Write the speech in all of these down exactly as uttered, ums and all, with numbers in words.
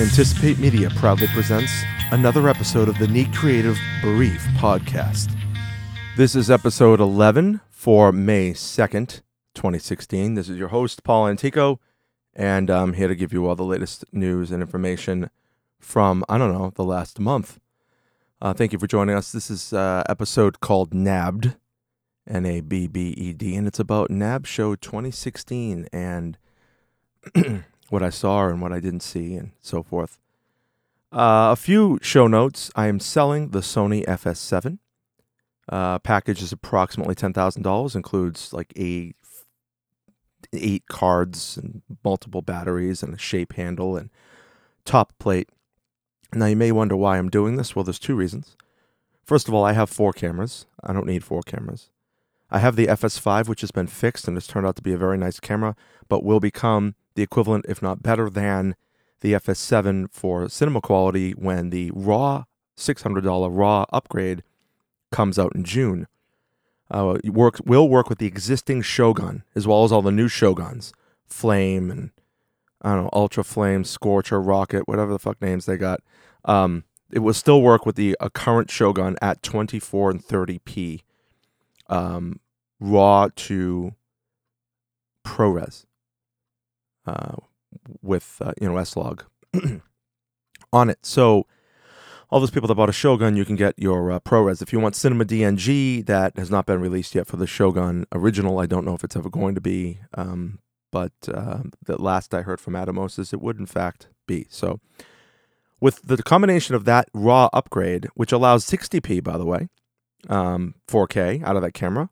Anticipate Media proudly presents another episode of the Neat Creative Brief Podcast. This is episode eleven for May second, twenty sixteen. This is your host, Paul Antico, and I'm here to give you all the latest news and information from, I don't know, the last month. Uh, thank you for joining us. This is an uh, episode called N A B B E D, N A B B E D, and it's about N A B Show twenty sixteen and what I saw and what I didn't see and so forth. Uh, a few show notes. I am selling the Sony F S seven. Uh, package is approximately ten thousand dollars. Includes like eight, eight cards and multiple batteries and a shape handle and top plate. Now you may wonder why I'm doing this. Well, there's two reasons. First of all, I have four cameras. I don't need four cameras. I have the F S five, which has been fixed and has turned out to be a very nice camera, but will become the equivalent, if not better than, the F S seven for cinema quality when the raw six hundred dollars raw upgrade comes out in June. Uh, work, we'll work with the existing Shogun, as well as all the new Shoguns. Flame and, I don't know, Ultra Flame, Scorcher, Rocket, whatever the fuck names they got. Um, it will still work with the a current Shogun at twenty-four and thirty p um, raw to ProRes. Uh, with, uh, you know, S-Log on it. So all those people that bought a Shogun, you can get your uh, ProRes. If you want Cinema D N G, that has not been released yet for the Shogun original. I don't know if it's ever going to be, um, but uh, the last I heard from Atomos is it would, in fact, be. So with the combination of that raw upgrade, which allows sixty p, by the way, um, four K out of that camera,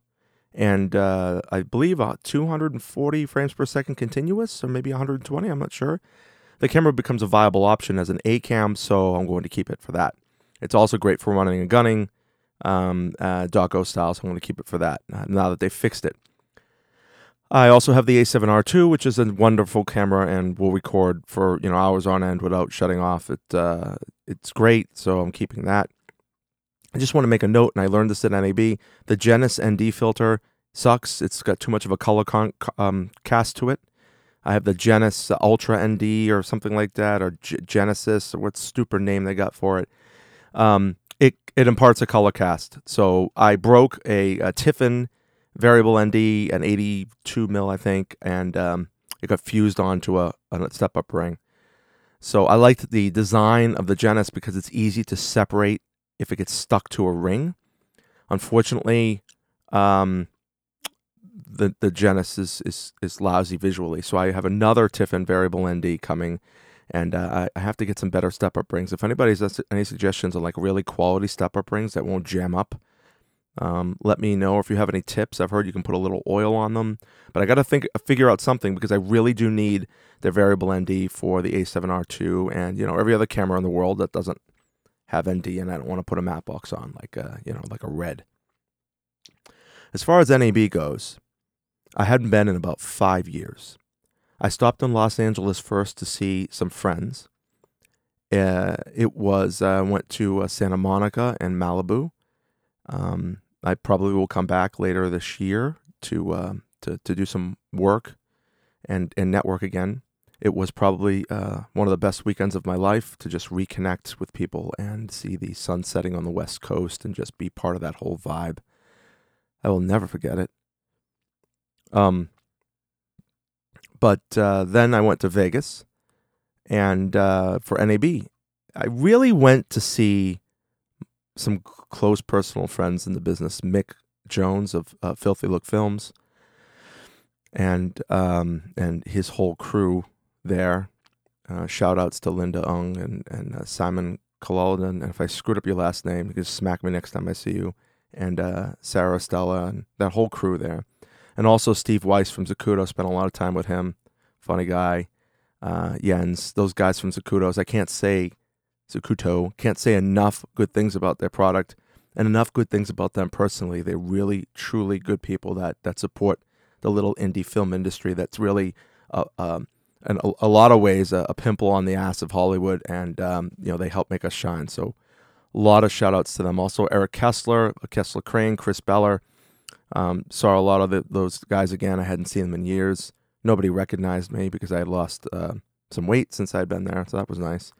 and uh, I believe uh, two hundred forty frames per second continuous, or maybe one hundred twenty, I'm not sure. The camera becomes a viable option as an A-cam, so I'm going to keep it for that. It's also great for running and gunning, um, uh, doco style, so I'm going to keep it for that, now that they fixed it. I also have the a seven R two, which is a wonderful camera and will record for you know hours on end without shutting off. It uh, it's great, so I'm keeping that. I just want to make a note, and I learned this at N A B, the Genus N D filter sucks. It's got too much of a color con- um, cast to it. I have the Genus Ultra N D or something like that, or G- Genesis, or what stupid name they got for it. Um, it it imparts a color cast. So I broke a, a Tiffin Variable N D, an eighty-two mil, I think, and um, it got fused onto a, a step-up ring. So I liked the design of the Genus because it's easy to separate if it gets stuck to a ring. Unfortunately, um, the the Genus is, is, is lousy visually, so I have another Tiffin Variable N D coming, and uh, I have to get some better step-up rings. If anybody has any suggestions on like really quality step-up rings that won't jam up, um, let me know. If you have any tips, I've heard you can put a little oil on them, but I got to think figure out something because I really do need the Variable N D for the a seven R two and you know every other camera in the world that doesn't have N D, and I don't want to put a matte box on like a, you know, like a red. As far as N A B goes, I hadn't been in about five years. I stopped in Los Angeles first to see some friends. Uh, it was, I uh, went to uh, Santa Monica and Malibu. Um, I probably will come back later this year to, uh, to, to do some work and, and network again. It was probably uh, one of the best weekends of my life to just reconnect with people and see the sun setting on the West Coast and just be part of that whole vibe. I will never forget it. Um, but uh, then I went to Vegas and uh, for N A B. I really went to see some close personal friends in the business, Mick Jones of uh, Filthy Look Films and um, and his whole crew there. Uh, shout outs to Linda Ung and, and uh, Simon Kalaldin. And if I screwed up your last name, you can just smack me next time I see you. And uh, Sarah Stella and that whole crew there. And also Steve Weiss from Zacuto. Spent a lot of time with him. Funny guy. Uh, Jens. Those guys from Zacuto's. I can't say Zacuto. Can't say enough good things about their product and enough good things about them personally. They're really, truly good people that, that support the little indie film industry that's really uh, um, in a, a lot of ways a, a pimple on the ass of Hollywood, and um, you know they help make us shine. So a lot of shout outs to them. Also Eric Kessler, Kessler Crane, Chris Beller. Um, saw a lot of the, those guys again. I hadn't seen them in years. Nobody recognized me because I had lost uh, some weight since I'd been there, so that was nice.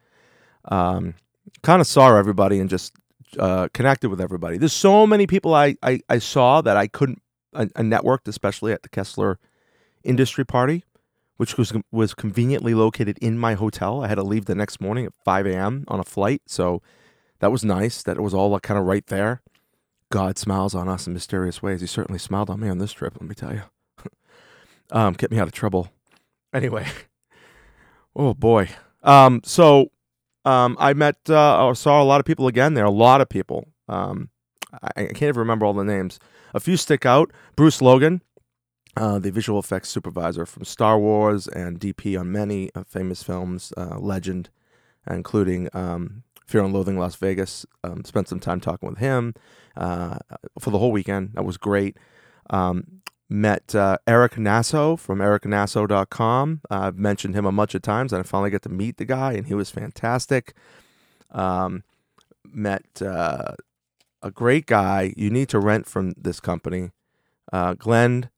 Um, kind of saw everybody and just uh, connected with everybody. There's so many people I, I, I saw that I couldn't, I, I networked, especially at the Kessler Industry Party, which was was conveniently located in my hotel. I had to leave the next morning at five a.m. on a flight, so that was nice that it was all kind of right there. God smiles on us in mysterious ways. He certainly smiled on me on this trip, let me tell you. um, kept me out of trouble. Anyway, oh boy. Um, so um, I met, uh, or saw a lot of people again there, a lot of people. Um, I, I can't even remember all the names. A few stick out. Bruce Logan, uh, the visual effects supervisor from Star Wars and D P on many uh, famous films, uh, legend, including... Um, Fear and Loathing Las Vegas. Um, spent some time talking with him uh, for the whole weekend. That was great. Um, met uh, Eric Nasso from eric nasso dot com. Uh, I've mentioned him a bunch of times, and I finally got to meet the guy, and he was fantastic. Um, met uh, a great guy. You need to rent from this company. Uh, Glenn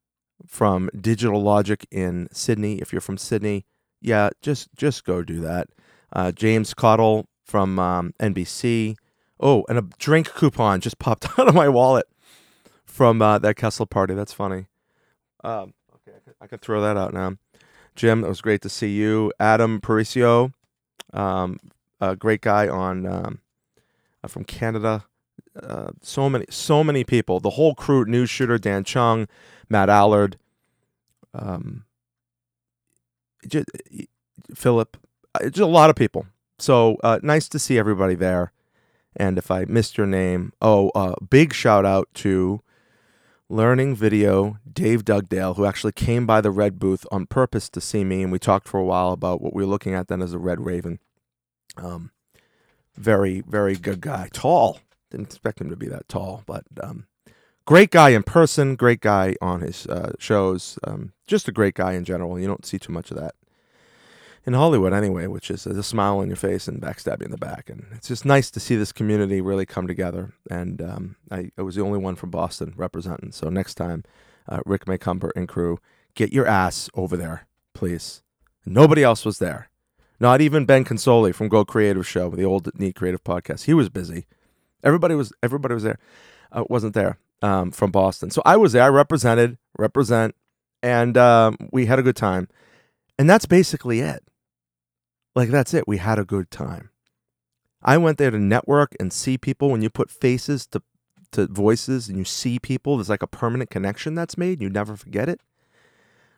from Digital Logic in Sydney. If you're from Sydney, yeah, just, just go do that. Uh, James Cottle from um, N B C. Oh, and a drink coupon just popped out of my wallet from uh, that Kessler party. That's funny. Um, okay, I could throw that out now. Jim, it was great to see you. Adam Paricio, um, a great guy on um, from Canada. Uh, so many, so many people. The whole crew, News Shooter, Dan Chung, Matt Allard, um, just, Philip, just a lot of people. So uh, nice to see everybody there. And if I missed your name, oh, uh, big shout out to Learning Video, Dave Dugdale, who actually came by the Red booth on purpose to see me. And we talked for a while about what we were looking at then as a Red Raven. Um, very, very good guy. Tall. Didn't expect him to be that tall, but um, great guy in person. Great guy on his uh, shows. Um, just a great guy in general. You don't see too much of that in Hollywood anyway, which is a smile on your face and backstab you in the back. And it's just nice to see this community really come together. And um, I, I was the only one from Boston representing. So next time, uh, Rick Maycumber and crew, get your ass over there, please. Nobody else was there. Not even Ben Consoli from Go Creative Show, the old Neat Creative Podcast. He was busy. Everybody was everybody was there. Uh, wasn't there um, from Boston. So I was there. I represented, represent, and um, we had a good time. And that's basically it. Like, that's it. We had a good time. I went there to network and see people. When you put faces to, to voices and you see people, there's like a permanent connection that's made. You never forget it.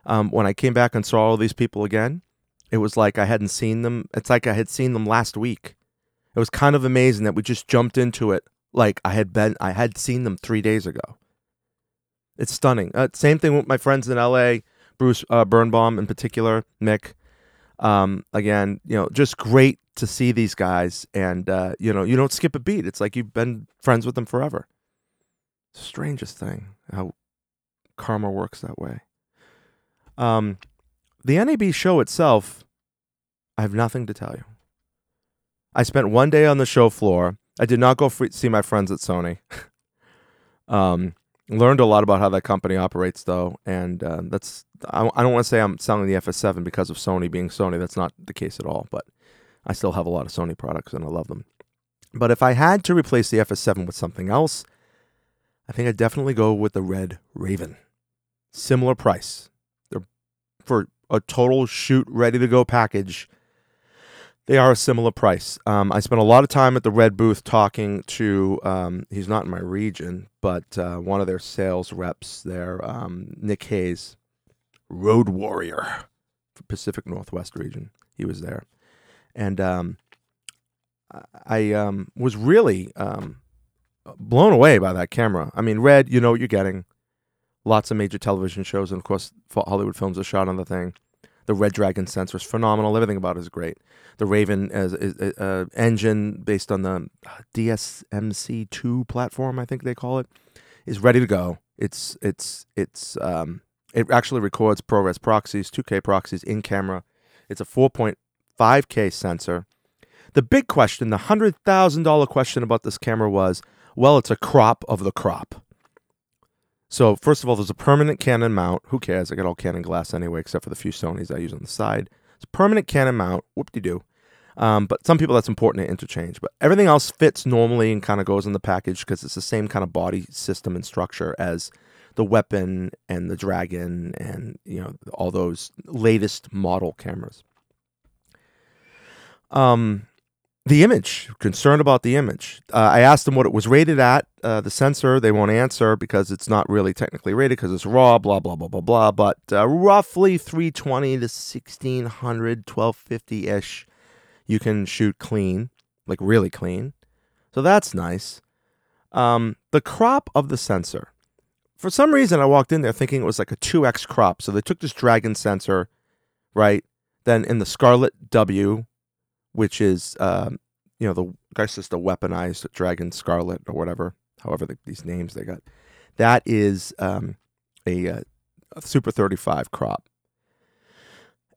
Um, when I came back and saw all these people again, it was like I hadn't seen them. It's like I had seen them last week. It was kind of amazing that we just jumped into it like I had been. I had seen them three days ago. It's stunning. Uh, same thing with my friends in L A, Bruce uh, Birnbaum in particular, Mick. Um, again, you know, just great to see these guys. And, uh, you know, you don't skip a beat. It's like you've been friends with them forever. Strangest thing, how karma works that way. Um, the N A B show itself, I have nothing to tell you. I spent one day on the show floor. I did not go free- see my friends at Sony. um... Learned a lot about how that company operates, though, and uh, that's, I, I don't want to say I'm selling the F S seven because of Sony being Sony. That's not the case at all, but I still have a lot of Sony products, and I love them. But if I had to replace the F S seven with something else, I think I'd definitely go with the Red Raven. Similar price. They're, for a total shoot, ready-to-go package, they are a similar price. Um, I spent a lot of time at the Red booth talking to, um, he's not in my region, but uh, one of their sales reps there, um, Nick Hayes, Road Warrior, Pacific Northwest region. He was there. And um, I um, was really um, blown away by that camera. I mean, Red, you know what you're getting. Lots of major television shows, and of course, Hollywood films are shot on the thing. The Red Dragon sensor is phenomenal. Everything about it is great. The Raven is, is, is uh, engine based on the D S M C two platform, I think they call it, is ready to go. It's it's it's um, it actually records ProRes proxies, two K proxies in camera. It's a four point five K sensor. The big question, the one hundred thousand dollars question about this camera was, well, it's a crop of the crop. So, first of all, there's a permanent Canon mount. Who cares? I got all Canon glass anyway, except for the few Sonys I use on the side. It's permanent Canon mount. Whoop-de-doo. Um, but some people, that's important to interchange. But everything else fits normally and kind of goes in the package because it's the same kind of body system and structure as the Weapon and the Dragon and, you know, all those latest model cameras. Um, the image, concerned about the image. Uh, I asked them what it was rated at, uh, the sensor. They won't answer because it's not really technically rated because it's raw, blah, blah, blah, blah, blah. But uh, roughly three twenty to sixteen hundred, twelve fifty-ish, you can shoot clean, like really clean. So that's nice. Um, the crop of the sensor. For some reason, I walked in there thinking it was like a two X crop. So they took this Dragon sensor, right? Then in the Scarlet W, which is, um, you know, the I guess it's the weaponized Dragon Scarlet or whatever, however the, these names they got. That is um, a, a Super thirty-five crop.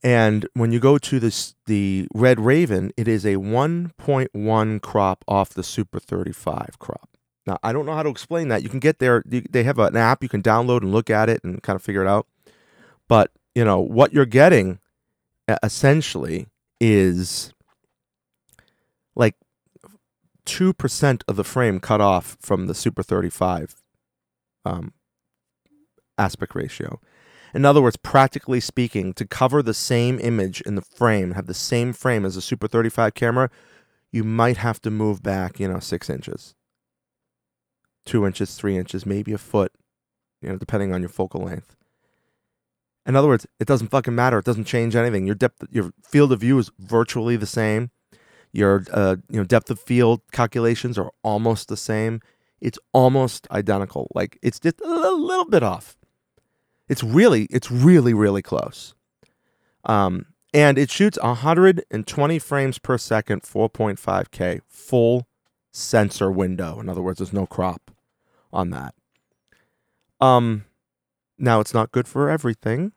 And when you go to this, the Red Raven, it is a one point one crop off the Super thirty-five crop. Now, I don't know how to explain that. You can get there. They have an app. You can download and look at it and kind of figure it out. But, you know, what you're getting essentially is like two percent of the frame cut off from the Super thirty-five um, aspect ratio. In other words, practically speaking, to cover the same image in the frame, have the same frame as a Super thirty-five camera, you might have to move back, you know, six inches, two inches, three inches, maybe a foot, you know, depending on your focal length. In other words, it doesn't fucking matter. It doesn't change anything. Your depth, your field of view is virtually the same. Your uh, you know, depth of field calculations are almost the same. It's almost identical. Like, it's just a little bit off. It's really, it's really, really close. Um, and it shoots one hundred twenty frames per second, four point five K, full sensor window. In other words, there's no crop on that. Um, now, it's not good for everything.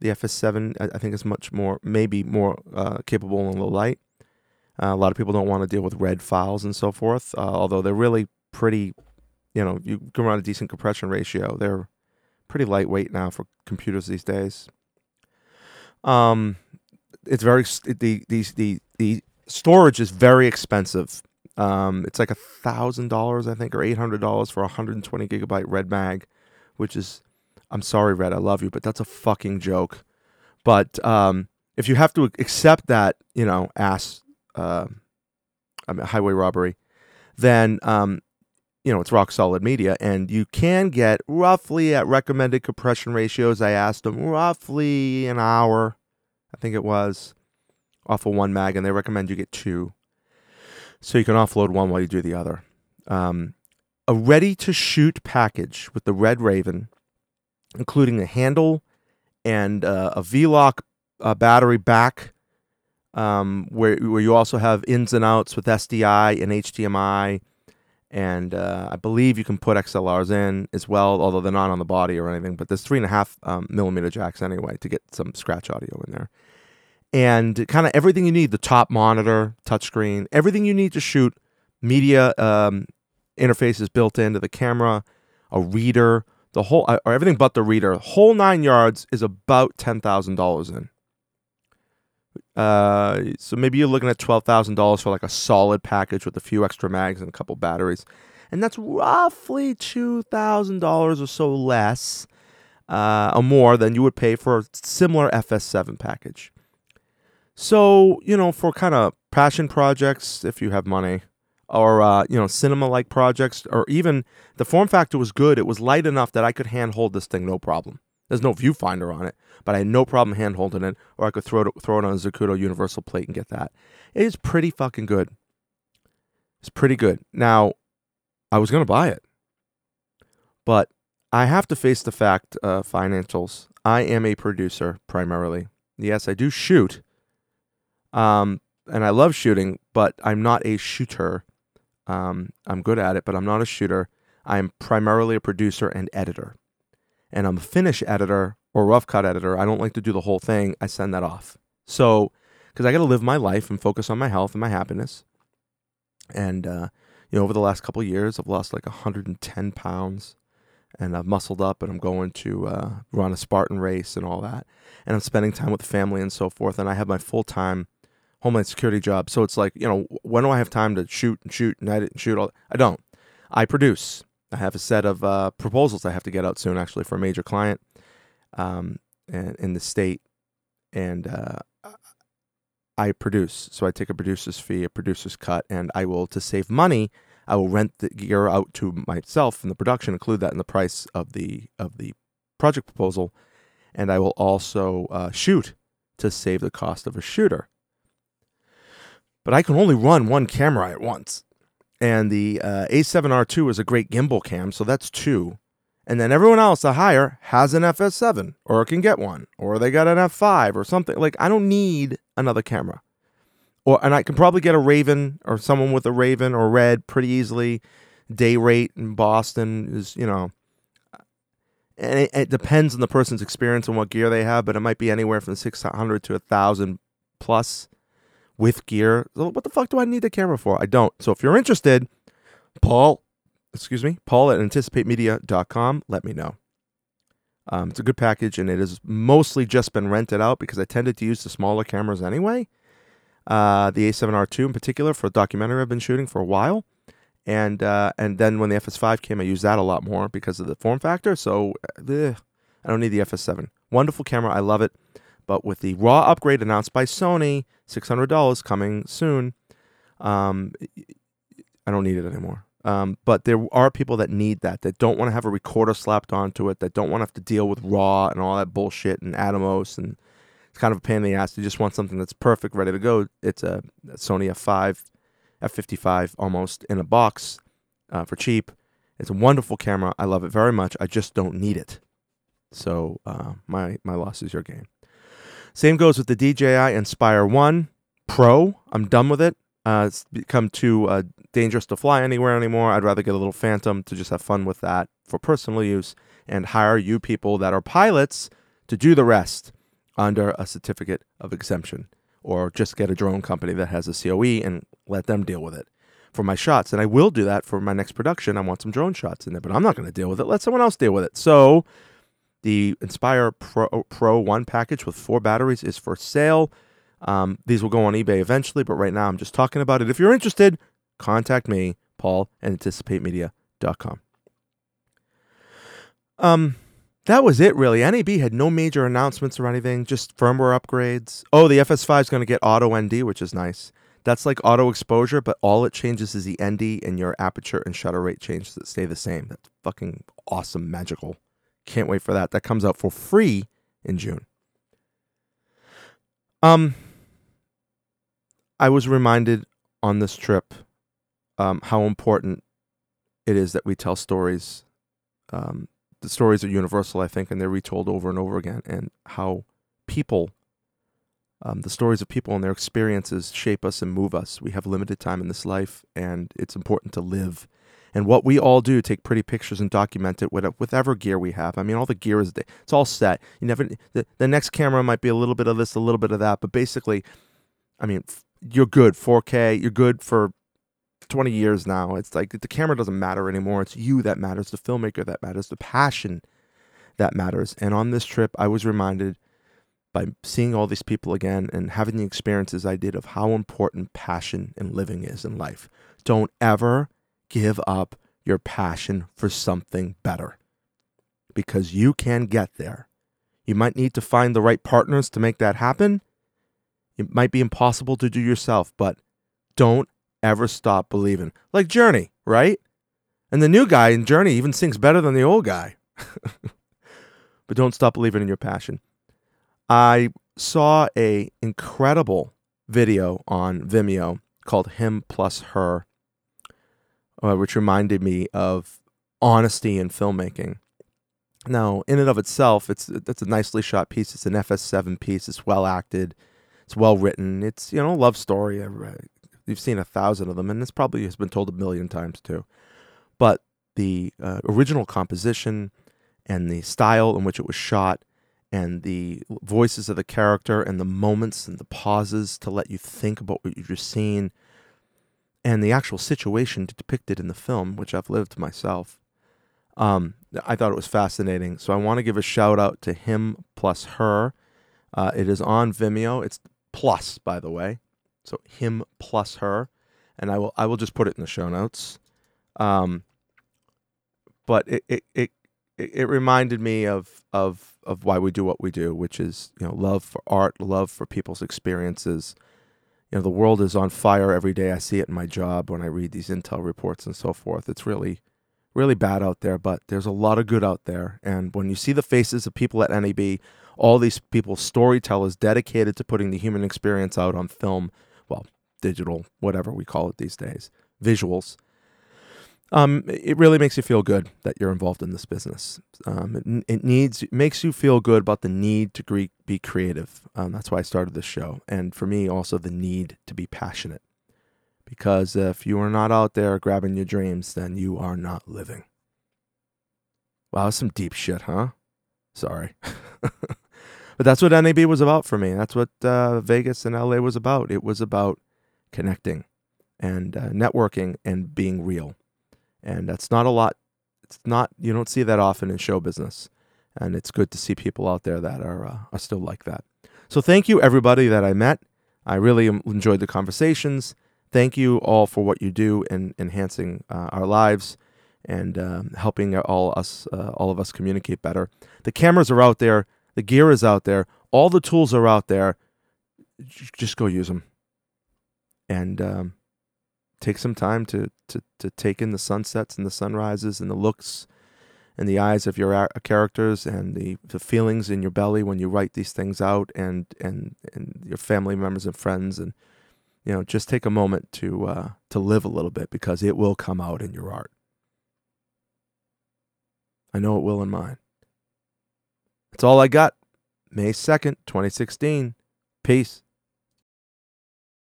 The F S seven, I, I think, is much more, maybe more uh, capable in low light. Uh, a lot of people don't want to deal with red files and so forth, uh, although they're really pretty, you know, you go around a decent compression ratio. They're pretty lightweight now for computers these days. Um, it's very, the the the the storage is very expensive. Um, it's like a thousand dollars, I think, or eight hundred dollars for a hundred and twenty gigabyte Red Mag, which is, I'm sorry, Red, I love you, but that's a fucking joke. But um, if you have to accept that, you know, ass, uh, I mean, highway robbery, then um. You know, it's rock solid media, and you can get roughly at recommended compression ratios. I asked them roughly an hour, I think it was, off of one mag, and they recommend you get two. So you can offload one while you do the other. Um, a ready-to-shoot package with the Red Raven, including a handle and uh, a V-lock uh, battery back, um, where, where you also have ins and outs with S D I and H D M I. And uh, I believe you can put X L Rs in as well, although they're not on the body or anything. But there's three and a half um, millimeter jacks anyway to get some scratch audio in there. And kind of everything you need, the top monitor, touchscreen, everything you need to shoot, media um, interfaces built into the camera, a reader, the whole, or everything but the reader, whole nine yards is about ten thousand dollars in. Uh, so maybe you're looking at twelve thousand dollars for like a solid package with a few extra mags and a couple batteries. And that's roughly two thousand dollars or so less uh, or more than you would pay for a similar F S seven package. So, you know, for kind of passion projects, if you have money, or, uh, you know, cinema-like projects, or even the form factor was good. It was light enough that I could handhold this thing, no problem. There's no viewfinder on it, but I had no problem hand-holding it, or I could throw it, throw it on a Zacuto universal plate and get that. It is pretty fucking good. It's pretty good. Now, I was going to buy it, but I have to face the fact, uh, financials. I am a producer, primarily. Yes, I do shoot, um, and I love shooting, but I'm not a shooter. Um, I'm good at it, but I'm not a shooter. I am primarily a producer and editor. And I'm a finish editor or rough cut editor. I don't like to do the whole thing. I send that off. So, because I got to live my life and focus on my health and my happiness. And, uh, you know, over the last couple of years, I've lost like one hundred ten pounds. and I've muscled up, and I'm going to uh, run a Spartan race and all that, and I'm spending time with the family and so forth, and I have my full-time Homeland Security job, so it's like, you know, when do I have time to shoot and shoot and edit and shoot all that? I don't. I produce. I have a set of uh, proposals I have to get out soon, actually, for a major client um, and, in the state, and uh, I produce. So I take a producer's fee, a producer's cut, and I will, to save money, I will rent the gear out to myself in the production, include that in the price of the of the project proposal, and I will also uh, shoot to save the cost of a shooter. But I can only run one camera at once. And the uh, A seven R two is a great gimbal cam, so that's two. And then everyone else I hire has an F S seven, or can get one, or they got an F five, or something. Like, I don't need another camera. Or And I can probably get a Raven, or someone with a Raven or Red pretty easily. Day rate in Boston is, you know... And it, it depends on the person's experience and what gear they have, but it might be anywhere from six hundred to one thousand plus with gear. What the fuck do I need the camera for? I don't. So if you're interested, Paul, excuse me, Paul at anticipate media dot com, let me know. Um, it's a good package, and it has mostly just been rented out because I tended to use the smaller cameras anyway. Uh, the A seven R two in particular for a documentary I've been shooting for a while. And uh, and then when the F S five came, I used that a lot more because of the form factor. So ugh, I don't need the F S seven. Wonderful camera. I love it. But with the raw upgrade announced by Sony, six hundred dollars coming soon, um, I don't need it anymore. Um, but there are people that need that, that don't want to have a recorder slapped onto it, that don't want to have to deal with RAW and all that bullshit and Atomos, and it's kind of a pain in the ass. They just want something that's perfect, ready to go. It's a Sony F five, F fifty-five almost, in a box uh, for cheap. It's a wonderful camera. I love it very much. I just don't need it. So uh, my, my loss is your gain. Same goes with the D J I Inspire one Pro. I'm done with it. Uh, it's become too uh, dangerous to fly anywhere anymore. I'd rather get a little Phantom to just have fun with that for personal use, and hire you people that are pilots to do the rest under a certificate of exemption, or just get a drone company that has a C O E and let them deal with it for my shots. And I will do that for my next production. I want some drone shots in there, but I'm not going to deal with it. Let someone else deal with it. So... the Inspire Pro, Pro one package with four batteries is for sale. Um, these will go on eBay eventually, but right now I'm just talking about it. If you're interested, contact me, Paul, at anticipate media dot com. Um, that was it, really. N A B had no major announcements or anything, just firmware upgrades. Oh, the F S five is going to get auto N D, which is nice. That's like auto exposure, but all it changes is the N D, and your aperture and shutter rate changes that stay the same. That's fucking awesome, magical. Can't wait for that. That comes out for free in June. Um, I was reminded on this trip um, how important it is that we tell stories. Um, the stories are universal, I think, and they're retold over and over again, and how people, um, the stories of people and their experiences shape us and move us. We have limited time in this life, and it's important to live. And what we all do, take pretty pictures and document it with whatever gear we have. I mean, all the gear is there. It's all set. You never the, the next camera might be a little bit of this, a little bit of that, but basically, I mean, you're good four K. You're good for twenty years now. It's like the camera doesn't matter anymore. It's you that matters, the filmmaker that matters, the passion that matters. And on this trip, I was reminded by seeing all these people again and having the experiences I did of how important passion and living is in life. Don't ever give up your passion for something better, because you can get there. You might need to find the right partners to make that happen. It might be impossible to do yourself, but don't ever stop believing. Like Journey, right? And the new guy in Journey even sings better than the old guy. But don't stop believing in your passion. I saw a incredible video on Vimeo called Him Plus Her, Uh, which reminded me of honesty in filmmaking. Now, in and of itself, it's that's a nicely shot piece. It's an F S seven piece. It's well acted. It's well written. It's, you know, love story. You've seen a thousand of them, and this probably has been told a million times too. But the uh, original composition and the style in which it was shot, and the voices of the character, and the moments and the pauses to let you think about what you've just seen, and the actual situation depicted in the film, which I've lived myself, Um, I thought it was fascinating. So I want to give a shout out to Him Plus Her. Uh, it is on Vimeo. It's plus, by the way. So Him Plus Her. And I will I will just put it in the show notes. Um, but it it, it it reminded me of of of why we do what we do, which is, you know, love for art, love for people's experiences. You know, the world is on fire every day. I see it in my job when I read these intel reports and so forth. It's really, really bad out there, but there's a lot of good out there. And when you see the faces of people at N A B, all these people, storytellers dedicated to putting the human experience out on film, well, digital, whatever we call it these days, visuals, um, it really makes you feel good that you're involved in this business. Um, it, it needs it makes you feel good about the need to gre- be creative. Um, that's why I started this show. And for me, also the need to be passionate. Because if you are not out there grabbing your dreams, then you are not living. Wow, some deep shit, huh? Sorry. But that's what N A B was about for me. That's what uh, Vegas and L A was about. It was about connecting and uh, networking and being real. And that's not a lot. It's not, you don't see that often in show business. And it's good to see people out there that are uh, are still like that. So thank you, everybody that I met. I really enjoyed the conversations. Thank you all for what you do in enhancing uh, our lives and uh, helping all us, uh, all of us communicate better. The cameras are out there. The gear is out there. All the tools are out there. Just go use them. And um, take some time to, to, to take in the sunsets and the sunrises and the looks and the eyes of your characters and the, the feelings in your belly when you write these things out, and, and, and your family members and friends, and, you know, just take a moment to uh, to live a little bit, because it will come out in your art. I know it will in mine. That's all I got. May second, twenty sixteen. Peace.